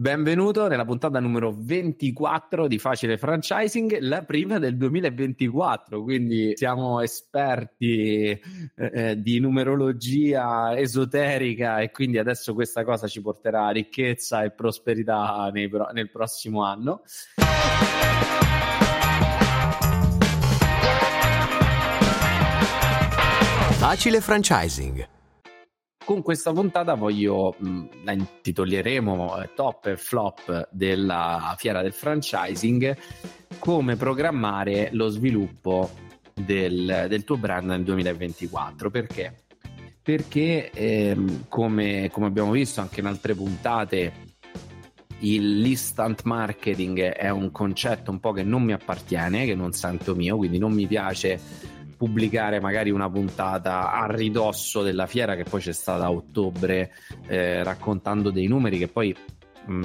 Benvenuto nella puntata numero 24 di Facile Franchising, la prima del 2024, quindi siamo esperti di numerologia esoterica e quindi adesso questa cosa ci porterà a ricchezza e prosperità nel prossimo anno. Facile Franchising. Con questa puntata la intitoleremo Top e Flop della Fiera del Franchising, come programmare lo sviluppo del tuo brand nel 2024. Perché? Perché come abbiamo visto anche in altre puntate, l'instant marketing è un concetto un po' che non mi appartiene, che non sento mio, quindi non mi piace pubblicare magari una puntata a ridosso della fiera, che poi c'è stata a ottobre, raccontando dei numeri che poi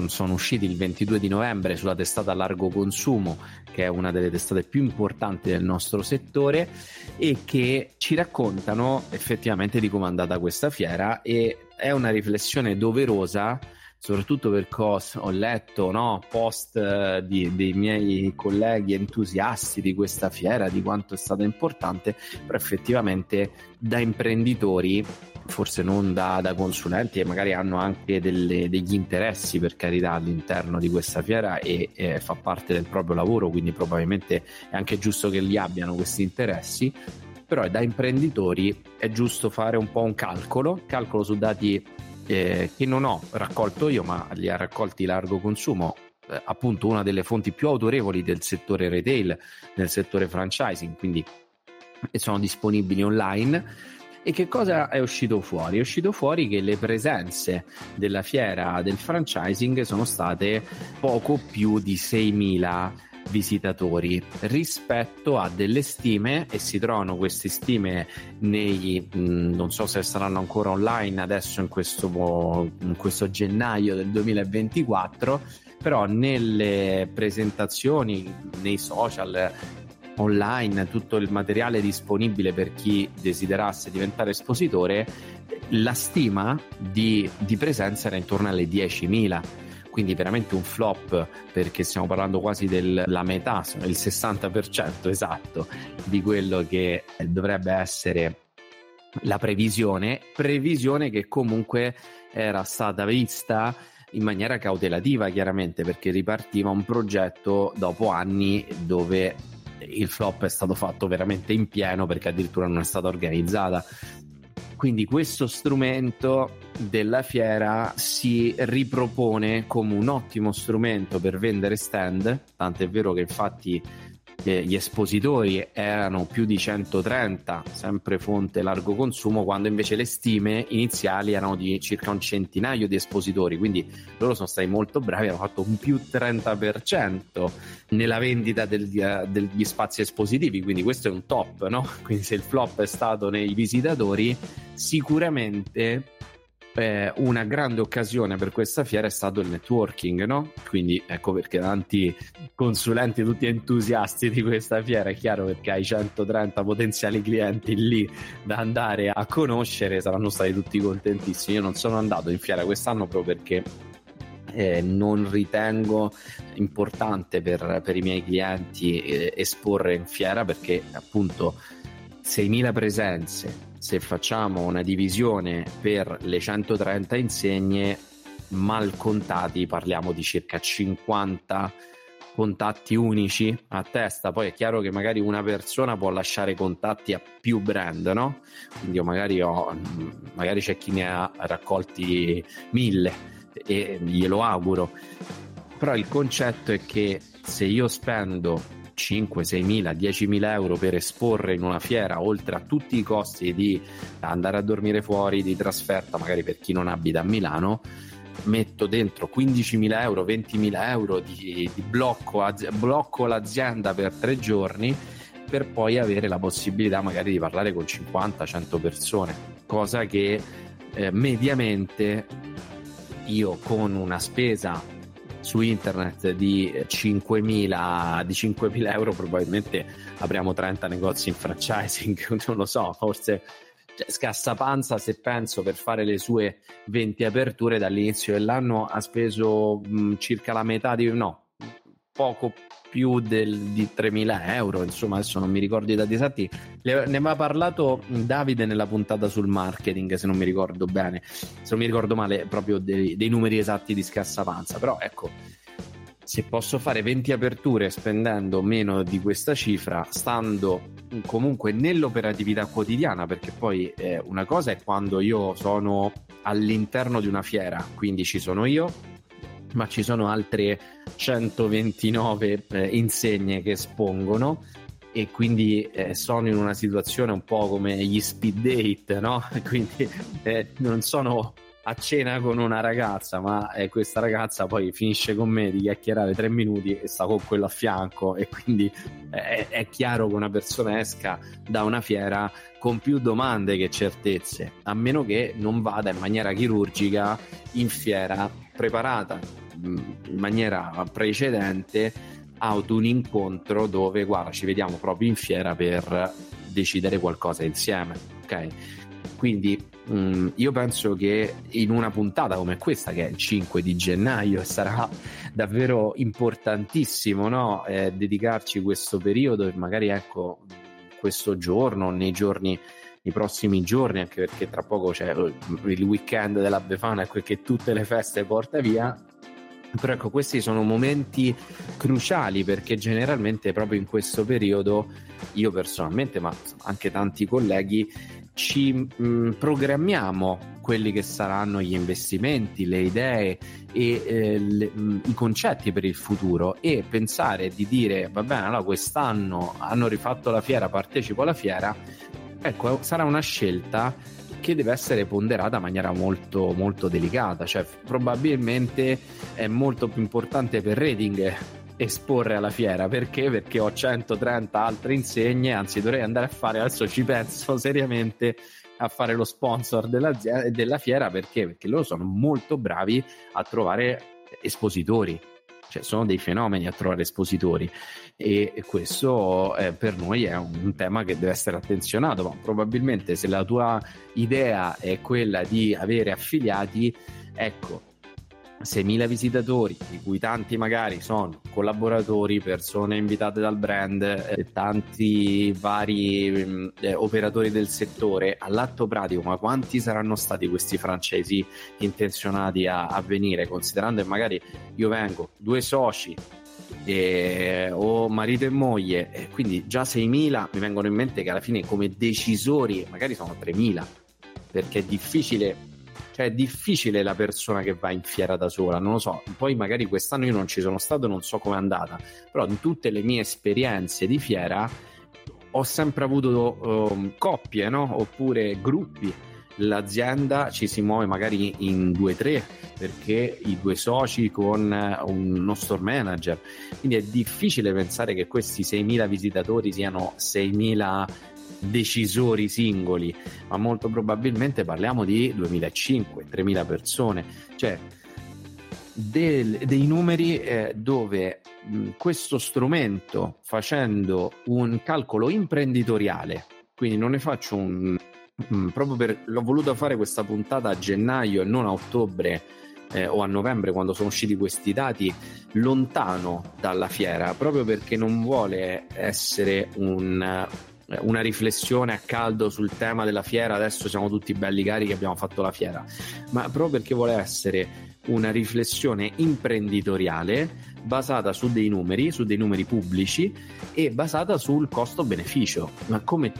sono usciti il 22 di novembre sulla testata Largo Consumo, che è una delle testate più importanti del nostro settore e che ci raccontano effettivamente di come è andata questa fiera, e è una riflessione doverosa soprattutto perché ho letto post dei miei colleghi entusiasti di questa fiera, di quanto è stata importante, però effettivamente da imprenditori, forse non da consulenti, e magari hanno anche degli interessi, per carità, all'interno di questa fiera e fa parte del proprio lavoro, quindi probabilmente è anche giusto che li abbiano questi interessi, però da imprenditori è giusto fare un po' un calcolo su dati che non ho raccolto io, ma li ha raccolti Largo Consumo, appunto una delle fonti più autorevoli del settore retail, nel settore franchising, quindi sono disponibili online. E che cosa è uscito fuori? È uscito fuori che le presenze della fiera del franchising sono state poco più di 6.000 visitatori rispetto a delle stime, e si trovano queste stime non so se saranno ancora online adesso in questo gennaio del 2024, però nelle presentazioni, nei social, online, tutto il materiale disponibile per chi desiderasse diventare espositore, la stima di presenza era intorno alle 10.000. Quindi veramente un flop, perché stiamo parlando quasi della metà, il 60% esatto di quello che dovrebbe essere la previsione che comunque era stata vista in maniera cautelativa, chiaramente, perché ripartiva un progetto dopo anni dove il flop è stato fatto veramente in pieno, perché addirittura non è stata organizzata. Quindi questo strumento della fiera si ripropone come un ottimo strumento per vendere stand, tant'è vero che infatti gli espositori erano più di 130, sempre fonte Largo Consumo, quando invece le stime iniziali erano di circa un centinaio di espositori, quindi loro sono stati molto bravi, hanno fatto un più 30% nella vendita degli spazi espositivi, quindi questo è un top, no? Quindi se il flop è stato nei visitatori, sicuramente una grande occasione per questa fiera è stato il networking, no? Quindi ecco perché tanti consulenti, tutti entusiasti di questa fiera, è chiaro, perché hai 130 potenziali clienti lì da andare a conoscere, saranno stati tutti contentissimi. Io non sono andato in fiera quest'anno proprio perché non ritengo importante per i miei clienti esporre in fiera, perché appunto 6.000 presenze, se facciamo una divisione per le 130 insegne, mal contati parliamo di circa 50 contatti unici a testa. Poi è chiaro che magari una persona può lasciare contatti a più brand, no? Quindi io magari c'è chi ne ha raccolti 1.000 e glielo auguro, però il concetto è che se io spendo 5.000, 6.000, 10.000 euro per esporre in una fiera, oltre a tutti i costi di andare a dormire fuori, di trasferta, magari per chi non abita a Milano, metto dentro 15.000 euro, 20.000 euro di blocco l'azienda per 3 giorni, per poi avere la possibilità magari di parlare con 50-100 persone, cosa che mediamente io con una spesa su internet di 5.000 euro probabilmente apriamo 30 negozi in franchising, non lo so, forse Cioè, Scassapanza, se penso, per fare le sue 20 aperture dall'inizio dell'anno ha speso circa la metà di, no, poco più di 3.000 euro, insomma, adesso non mi ricordo i dati esatti. Ne aveva parlato Davide nella puntata sul marketing, se non mi ricordo bene, se non mi ricordo male, proprio dei numeri esatti di Scassapanza. Però ecco, se posso fare 20 aperture spendendo meno di questa cifra, stando comunque nell'operatività quotidiana, perché poi una cosa è quando io sono all'interno di una fiera, quindi ci sono io, ma ci sono altre 129 insegne che espongono, e quindi sono in una situazione un po' come gli speed date, no? Quindi non sono a cena con una ragazza, ma questa ragazza poi finisce con me di chiacchierare 3 minuti e sta con quello a fianco, e quindi è chiaro che una persona esca da una fiera con più domande che certezze, a meno che non vada in maniera chirurgica in fiera, preparata in maniera precedente ad un incontro dove, guarda, ci vediamo proprio in fiera per decidere qualcosa insieme, ok? Quindi io penso che in una puntata come questa, che è il 5 di gennaio, sarà davvero importantissimo, no? Dedicarci questo periodo, e magari, ecco, questo giorno, nei prossimi giorni, anche perché tra poco c'è il weekend della Befana e che tutte le feste porta via. Però ecco, questi sono momenti cruciali, perché generalmente proprio in questo periodo io personalmente, ma anche tanti colleghi, ci programmiamo quelli che saranno gli investimenti, le idee e i concetti per il futuro, e pensare di dire, va bene, allora quest'anno hanno rifatto la fiera, partecipo alla fiera, ecco, sarà una scelta che deve essere ponderata in maniera molto molto delicata. Cioè, probabilmente è molto più importante per Reting esporre alla fiera, perché ho 130 altre insegne, anzi dovrei andare a fare, adesso ci penso seriamente, a fare lo sponsor dell'azienda, della fiera, perché loro sono molto bravi a trovare espositori. Cioè, sono dei fenomeni a trovare espositori, e questo per noi è un tema che deve essere attenzionato. Ma probabilmente, se la tua idea è quella di avere affiliati, ecco, 6.000 visitatori, di cui tanti magari sono collaboratori, persone invitate dal brand, tanti vari operatori del settore, all'atto pratico, ma quanti saranno stati questi franchisee intenzionati a venire, considerando che magari io vengo 2 soci o marito e moglie, quindi già 6.000, mi vengono in mente che alla fine come decisori magari sono 3.000, perché è difficile. Cioè, è difficile la persona che va in fiera da sola, non lo so. Poi magari quest'anno io non ci sono stato, non so com'è andata, però in tutte le mie esperienze di fiera ho sempre avuto coppie, no? Oppure gruppi. L'azienda ci si muove magari in 2-3, perché i 2 soci con uno store manager. Quindi è difficile pensare che questi 6.000 visitatori siano 6.000 decisori singoli, ma molto probabilmente parliamo di 2.500-3.000 persone, cioè dei numeri dove questo strumento, facendo un calcolo imprenditoriale, quindi non ne faccio proprio l'ho voluto fare questa puntata a gennaio e non a ottobre o a novembre, quando sono usciti questi dati, lontano dalla fiera, proprio perché non vuole essere una riflessione a caldo sul tema della fiera, adesso siamo tutti belli carichi che abbiamo fatto la fiera, ma proprio perché vuole essere una riflessione imprenditoriale basata su dei numeri, pubblici, e basata sul costo-beneficio, ma come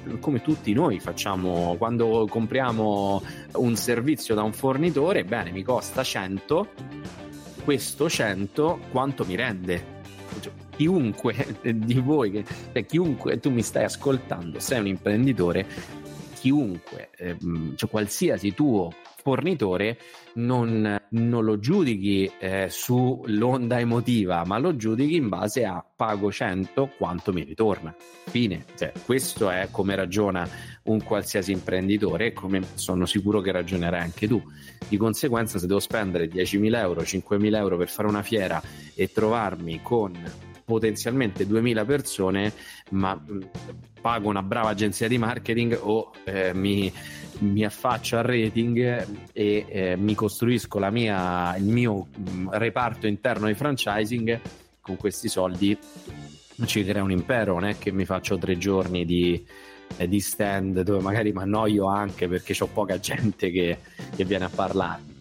tutti noi facciamo quando compriamo un servizio da un fornitore. Bene, mi costa 100, questo 100 quanto mi rende? Chiunque di voi, chiunque tu mi stai ascoltando, sei un imprenditore, chiunque, cioè qualsiasi tuo fornitore, non lo giudichi sull'onda emotiva, ma lo giudichi in base a pago 100, quanto mi ritorna. Fine. Cioè, questo è come ragiona un qualsiasi imprenditore, e come sono sicuro che ragionerai anche tu. Di conseguenza, se devo spendere 10.000 euro, 5.000 euro per fare una fiera e trovarmi con potenzialmente 2000 persone, ma pago una brava agenzia di marketing o mi affaccio al rating e mi costruisco il mio reparto interno di franchising. Con questi soldi ci crea un impero, non è che mi faccio 3 giorni di stand dove magari mi annoio anche perché c'ho poca gente che viene a parlare.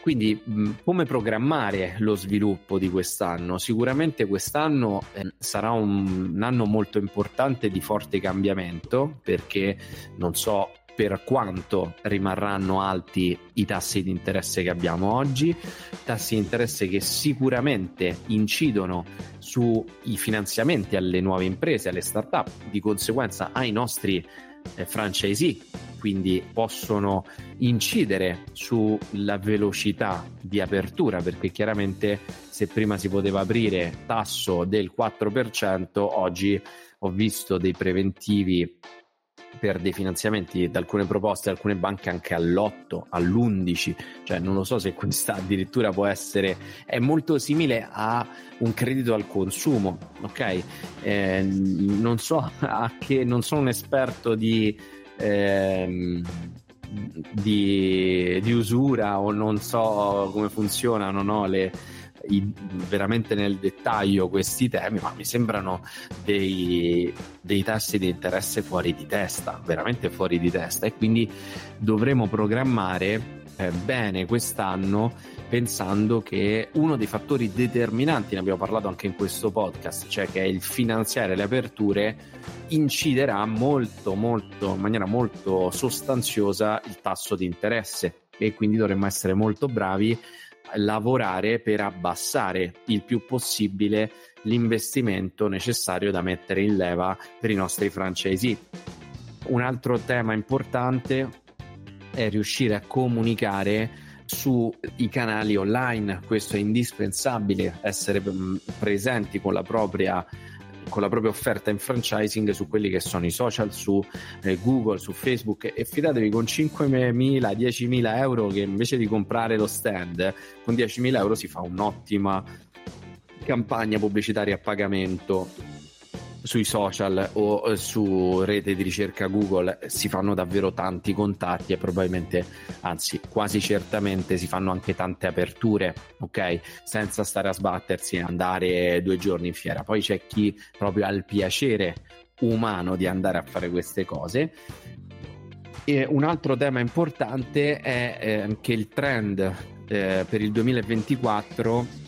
Quindi come programmare lo sviluppo di quest'anno? Sicuramente quest'anno sarà un anno molto importante di forte cambiamento, perché non so per quanto rimarranno alti i tassi di interesse che abbiamo oggi, tassi di interesse che sicuramente incidono sui finanziamenti alle nuove imprese, alle start-up, di conseguenza ai nostri franchisee, quindi possono incidere sulla velocità di apertura, perché chiaramente se prima si poteva aprire tasso del 4%, oggi ho visto dei preventivi per dei finanziamenti da alcune proposte, da alcune banche anche all'8, all'11, cioè non lo so se questa addirittura può essere, è molto simile a un credito al consumo, ok? Non so, non sono un esperto di usura, o non so come funziona, non ho veramente nel dettaglio questi temi, ma mi sembrano dei tassi di interesse fuori di testa, veramente fuori di testa, e quindi dovremo programmare bene quest'anno, pensando che uno dei fattori determinanti, ne abbiamo parlato anche in questo podcast, cioè che è il finanziare le aperture, inciderà molto in maniera molto sostanziosa il tasso di interesse, e quindi dovremmo essere molto bravi lavorare per abbassare il più possibile l'investimento necessario da mettere in leva per i nostri franchisee. Un altro tema importante è riuscire a comunicare sui canali online, questo è indispensabile, essere presenti con la propria offerta in franchising su quelli che sono i social, su Google, su Facebook, e fidatevi, con 5.000-10.000 euro, che invece di comprare lo stand, con 10.000 euro si fa un'ottima campagna pubblicitaria a pagamento sui social o su rete di ricerca Google, si fanno davvero tanti contatti e probabilmente, anzi quasi certamente, si fanno anche tante aperture, ok? Senza stare a sbattersi e andare 2 giorni in fiera. Poi c'è chi proprio ha il piacere umano di andare a fare queste cose. E un altro tema importante è che il trend per il 2024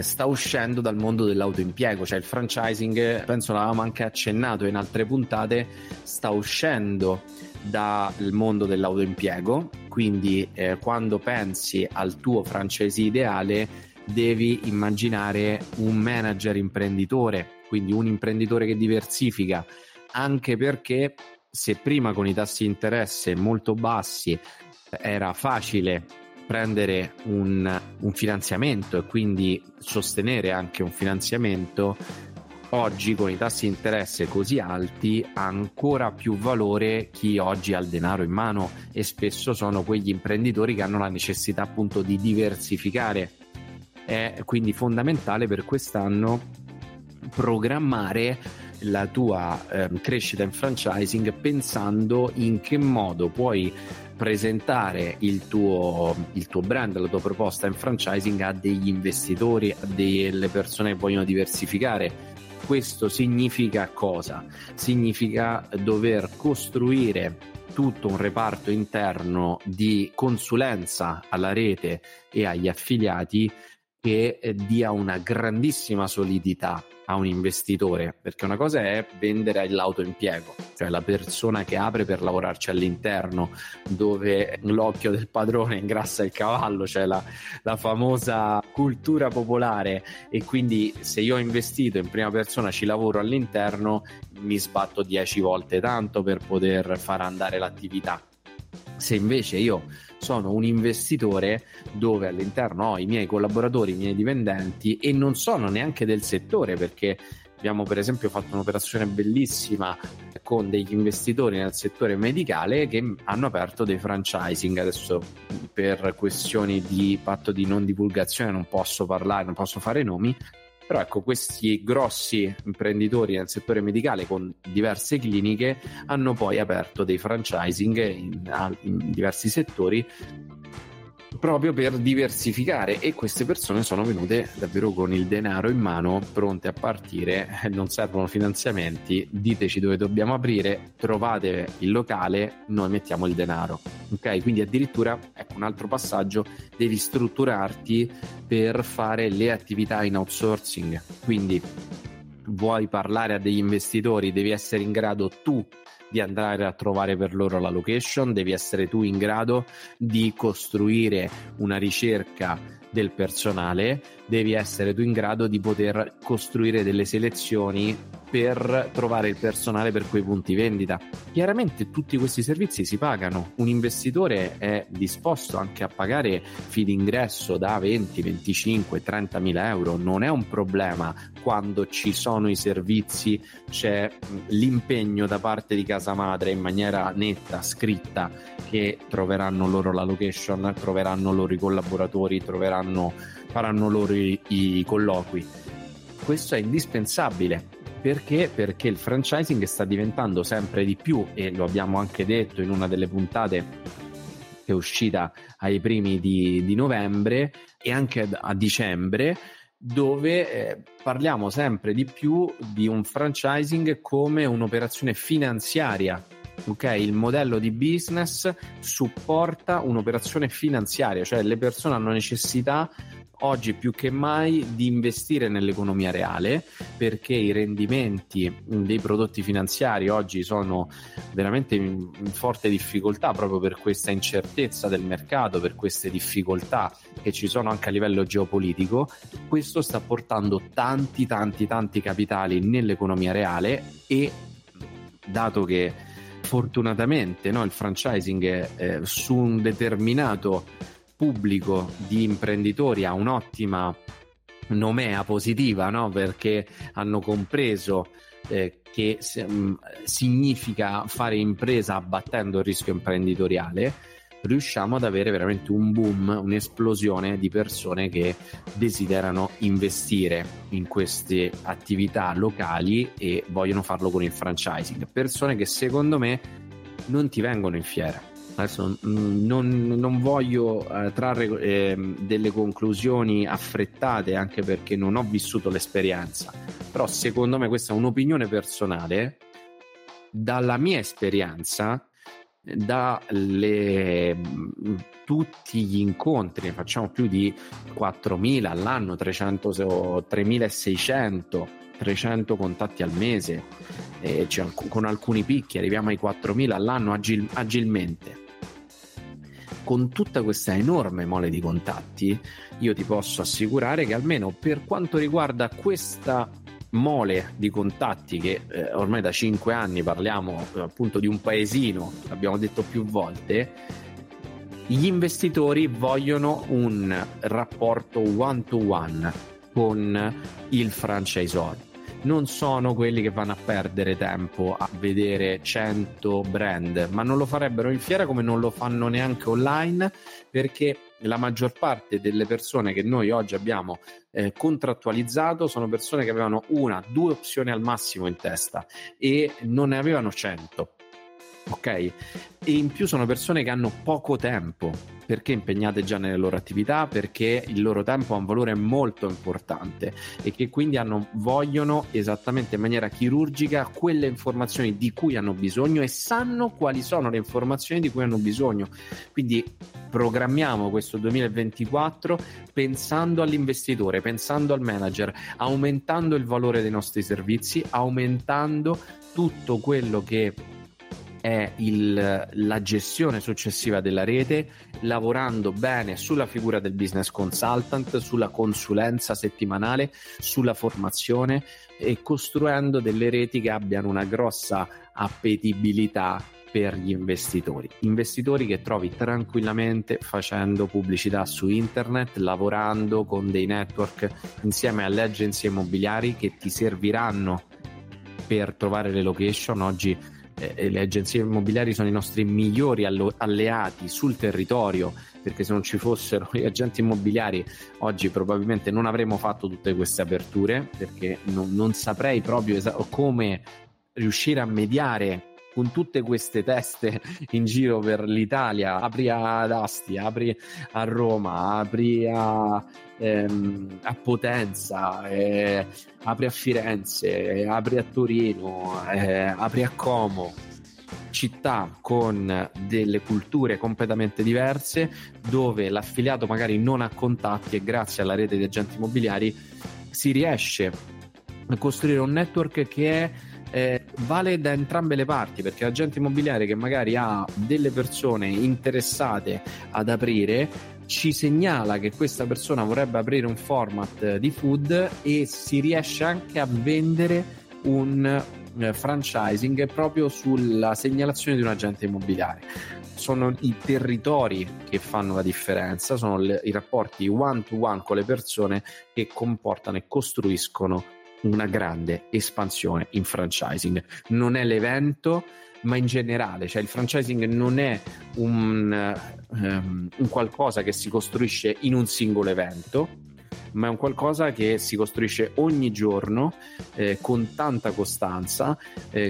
sta uscendo dal mondo dell'autoimpiego, cioè il franchising, penso l'avevamo anche accennato in altre puntate, sta uscendo dal mondo dell'autoimpiego, quindi quando pensi al tuo franchisee ideale devi immaginare un manager imprenditore, quindi un imprenditore che diversifica, anche perché se prima con i tassi di interesse molto bassi era facile prendere un finanziamento e quindi sostenere anche un finanziamento, oggi con i tassi di interesse così alti ha ancora più valore chi oggi ha il denaro in mano, e spesso sono quegli imprenditori che hanno la necessità appunto di diversificare. È quindi fondamentale per quest'anno programmare la tua crescita in franchising, pensando in che modo puoi presentare il tuo brand, la tua proposta in franchising a degli investitori, a delle persone che vogliono diversificare. Questo significa cosa? Significa dover costruire tutto un reparto interno di consulenza alla rete e agli affiliati che dia una grandissima solidità a un investitore, perché una cosa è vendere all'autoimpiego, cioè la persona che apre per lavorarci all'interno, dove l'occhio del padrone ingrassa il cavallo, cioè la famosa cultura popolare, e quindi se io ho investito in prima persona, ci lavoro all'interno, mi sbatto 10 volte tanto per poter far andare l'attività. Se invece io sono un investitore, dove all'interno ho i miei collaboratori, i miei dipendenti, e non sono neanche del settore, perché abbiamo per esempio fatto un'operazione bellissima con degli investitori nel settore medicale che hanno aperto dei franchising. Adesso per questioni di patto di non divulgazione non posso fare nomi, Però ecco, questi grossi imprenditori nel settore medicale con diverse cliniche hanno poi aperto dei franchising in diversi settori proprio per diversificare, e queste persone sono venute davvero con il denaro in mano, pronte a partire. Non servono finanziamenti, diteci dove dobbiamo aprire, trovate il locale, noi mettiamo il denaro, ok? Quindi addirittura, ecco un altro passaggio, devi strutturarti per fare le attività in outsourcing, quindi vuoi parlare a degli investitori, devi essere in grado tu di andare a trovare per loro la location, devi essere tu in grado di costruire una ricerca del personale, devi essere tu in grado di poter costruire delle selezioni per trovare il personale per quei punti vendita. Chiaramente tutti questi servizi si pagano, un investitore è disposto anche a pagare fee d'ingresso da 20, 25, 30 mila euro, non è un problema quando ci sono i servizi, c'è l'impegno da parte di casa madre in maniera netta, scritta, che troveranno loro la location, troveranno loro i collaboratori, faranno loro i colloqui. Questo è indispensabile. Perché il franchising sta diventando sempre di più, e lo abbiamo anche detto in una delle puntate che è uscita ai primi di novembre e anche a dicembre, dove parliamo sempre di più di un franchising come un'operazione finanziaria. Ok, il modello di business supporta un'operazione finanziaria, cioè le persone hanno necessità oggi più che mai di investire nell'economia reale, perché i rendimenti dei prodotti finanziari oggi sono veramente in forte difficoltà, proprio per questa incertezza del mercato, per queste difficoltà che ci sono anche a livello geopolitico. Questo sta portando tanti capitali nell'economia reale, e dato che fortunatamente il franchising è su un determinato pubblico di imprenditori ha un'ottima nomea positiva, no? Perché hanno compreso che significa fare impresa abbattendo il rischio imprenditoriale, riusciamo ad avere veramente un boom, un'esplosione di persone che desiderano investire in queste attività locali e vogliono farlo con il franchising. Persone che secondo me non ti vengono in fiera. Adesso non voglio trarre delle conclusioni affrettate, anche perché non ho vissuto l'esperienza, però secondo me questa è un'opinione personale. Dalla mia esperienza, tutti gli incontri, ne facciamo più di 4.000 all'anno, 3.600, 300 contatti al mese, con alcuni picchi arriviamo ai 4.000 all'anno agilmente. Con tutta questa enorme mole di contatti, io ti posso assicurare che almeno per quanto riguarda questa mole di contatti, che ormai da 5 anni parliamo appunto di un paesino, l'abbiamo detto più volte, gli investitori vogliono un rapporto one to one con il franchisor. Non sono quelli che vanno a perdere tempo a vedere 100 brand, ma non lo farebbero in fiera, come non lo fanno neanche online, perché la maggior parte delle persone che noi oggi abbiamo contrattualizzato sono persone che avevano 1, 2 opzioni al massimo in testa e non ne avevano 100. Ok? E in più sono persone che hanno poco tempo, perché impegnate già nelle loro attività, perché il loro tempo ha un valore molto importante, e che quindi vogliono esattamente in maniera chirurgica quelle informazioni di cui hanno bisogno, e sanno quali sono le informazioni di cui hanno bisogno. Quindi programmiamo questo 2024 pensando all'investitore, pensando al manager, aumentando il valore dei nostri servizi, aumentando tutto quello che è la gestione successiva della rete, lavorando bene sulla figura del business consultant, sulla consulenza settimanale, sulla formazione, e costruendo delle reti che abbiano una grossa appetibilità per gli investitori che trovi tranquillamente facendo pubblicità su internet, lavorando con dei network insieme alle agenzie immobiliari che ti serviranno per trovare le location. Oggi le agenzie immobiliari sono i nostri migliori alleati sul territorio, perché se non ci fossero gli agenti immobiliari oggi probabilmente non avremmo fatto tutte queste aperture, perché non saprei proprio come riuscire a mediare con tutte queste teste in giro per l'Italia. Apri ad Asti, apri a Roma, apri a Potenza, apri a Firenze, apri a Torino, apri a Como, città con delle culture completamente diverse, dove l'affiliato magari non ha contatti, e grazie alla rete di agenti immobiliari si riesce a costruire un network che è vale da entrambe le parti, perché l'agente immobiliare che magari ha delle persone interessate ad aprire ci segnala che questa persona vorrebbe aprire un format di food, e si riesce anche a vendere un franchising proprio sulla segnalazione di un agente immobiliare. Sono i territori che fanno la differenza, sono i rapporti one to one con le persone che comportano e costruiscono una grande espansione in franchising. Non è l'evento, ma in generale, cioè il franchising non è un qualcosa che si costruisce in un singolo evento, ma è un qualcosa che si costruisce ogni giorno, con tanta costanza,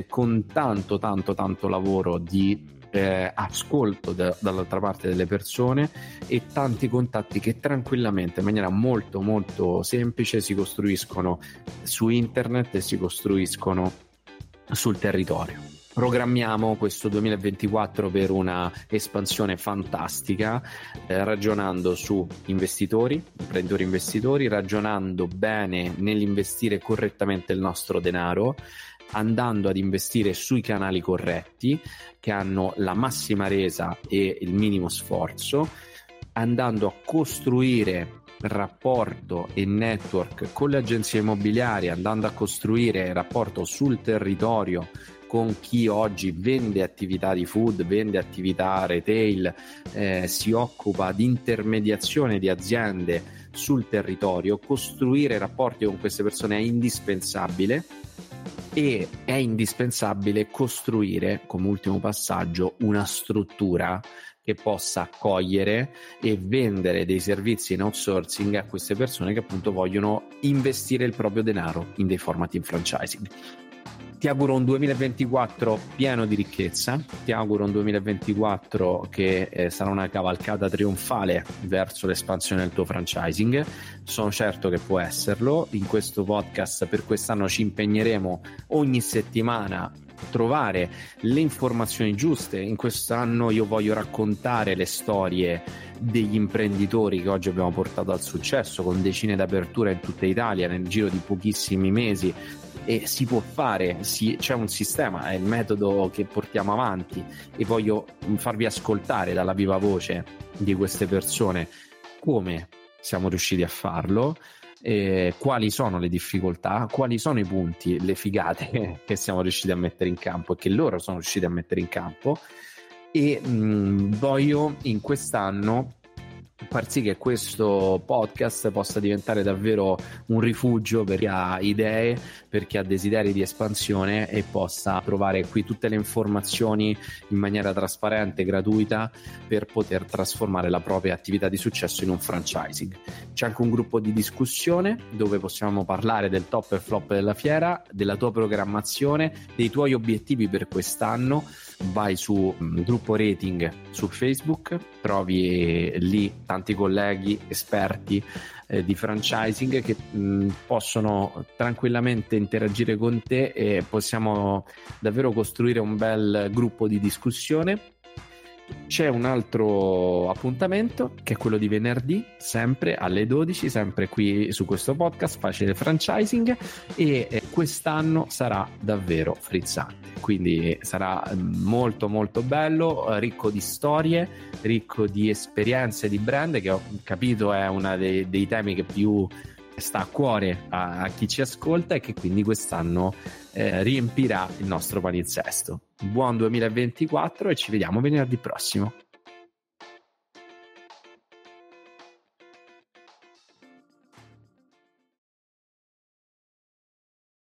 con tanto lavoro di ascolto dall'altra parte delle persone, e tanti contatti che tranquillamente, in maniera molto molto semplice, si costruiscono su internet e si costruiscono sul territorio. Programmiamo questo 2024 per una espansione fantastica, ragionando su investitori, imprenditori investitori, ragionando bene nell'investire correttamente il nostro denaro, andando ad investire sui canali corretti che hanno la massima resa e il minimo sforzo, andando a costruire rapporto e network con le agenzie immobiliari, andando a costruire rapporto sul territorio con chi oggi vende attività di food, vende attività retail, si occupa di intermediazione di aziende sul territorio. Costruire rapporti con queste persone è indispensabile, e è indispensabile costruire, come ultimo passaggio, una struttura che possa accogliere e vendere dei servizi in outsourcing a queste persone che appunto vogliono investire il proprio denaro in dei formati in franchising. Ti auguro un 2024 pieno di ricchezza, ti auguro un 2024 che sarà una cavalcata trionfale verso l'espansione del tuo franchising. Sono certo che può esserlo. In questo podcast per quest'anno ci impegneremo ogni settimana trovare le informazioni giuste. In quest'anno io voglio raccontare le storie degli imprenditori che oggi abbiamo portato al successo, con decine di aperture in tutta Italia nel giro di pochissimi mesi, e si può fare, c'è un sistema, è il metodo che portiamo avanti, e voglio farvi ascoltare dalla viva voce di queste persone come siamo riusciti a farlo, quali sono le difficoltà, quali sono i punti, le figate che siamo riusciti a mettere in campo e che loro sono riusciti a mettere in campo. E voglio in quest'anno far sì che questo podcast possa diventare davvero un rifugio per chi ha idee, per chi ha desideri di espansione, e possa trovare qui tutte le informazioni in maniera trasparente, gratuita, per poter trasformare la propria attività di successo in un franchising. C'è anche un gruppo di discussione dove possiamo parlare del top e flop della fiera, della tua programmazione, dei tuoi obiettivi per quest'anno. Vai su Gruppo Reting su Facebook, trovi lì tanti colleghi esperti di franchising che possono tranquillamente interagire con te, e possiamo davvero costruire un bel gruppo di discussione. C'è un altro appuntamento che è quello di venerdì, sempre alle 12, sempre qui su questo podcast Facile Franchising, e quest'anno sarà davvero frizzante, quindi sarà molto molto bello, ricco di storie, ricco di esperienze di brand, che ho capito è uno dei temi che più sta a cuore a chi ci ascolta, e che quindi quest'anno riempirà il nostro palinsesto. Buon 2024 e ci vediamo venerdì prossimo.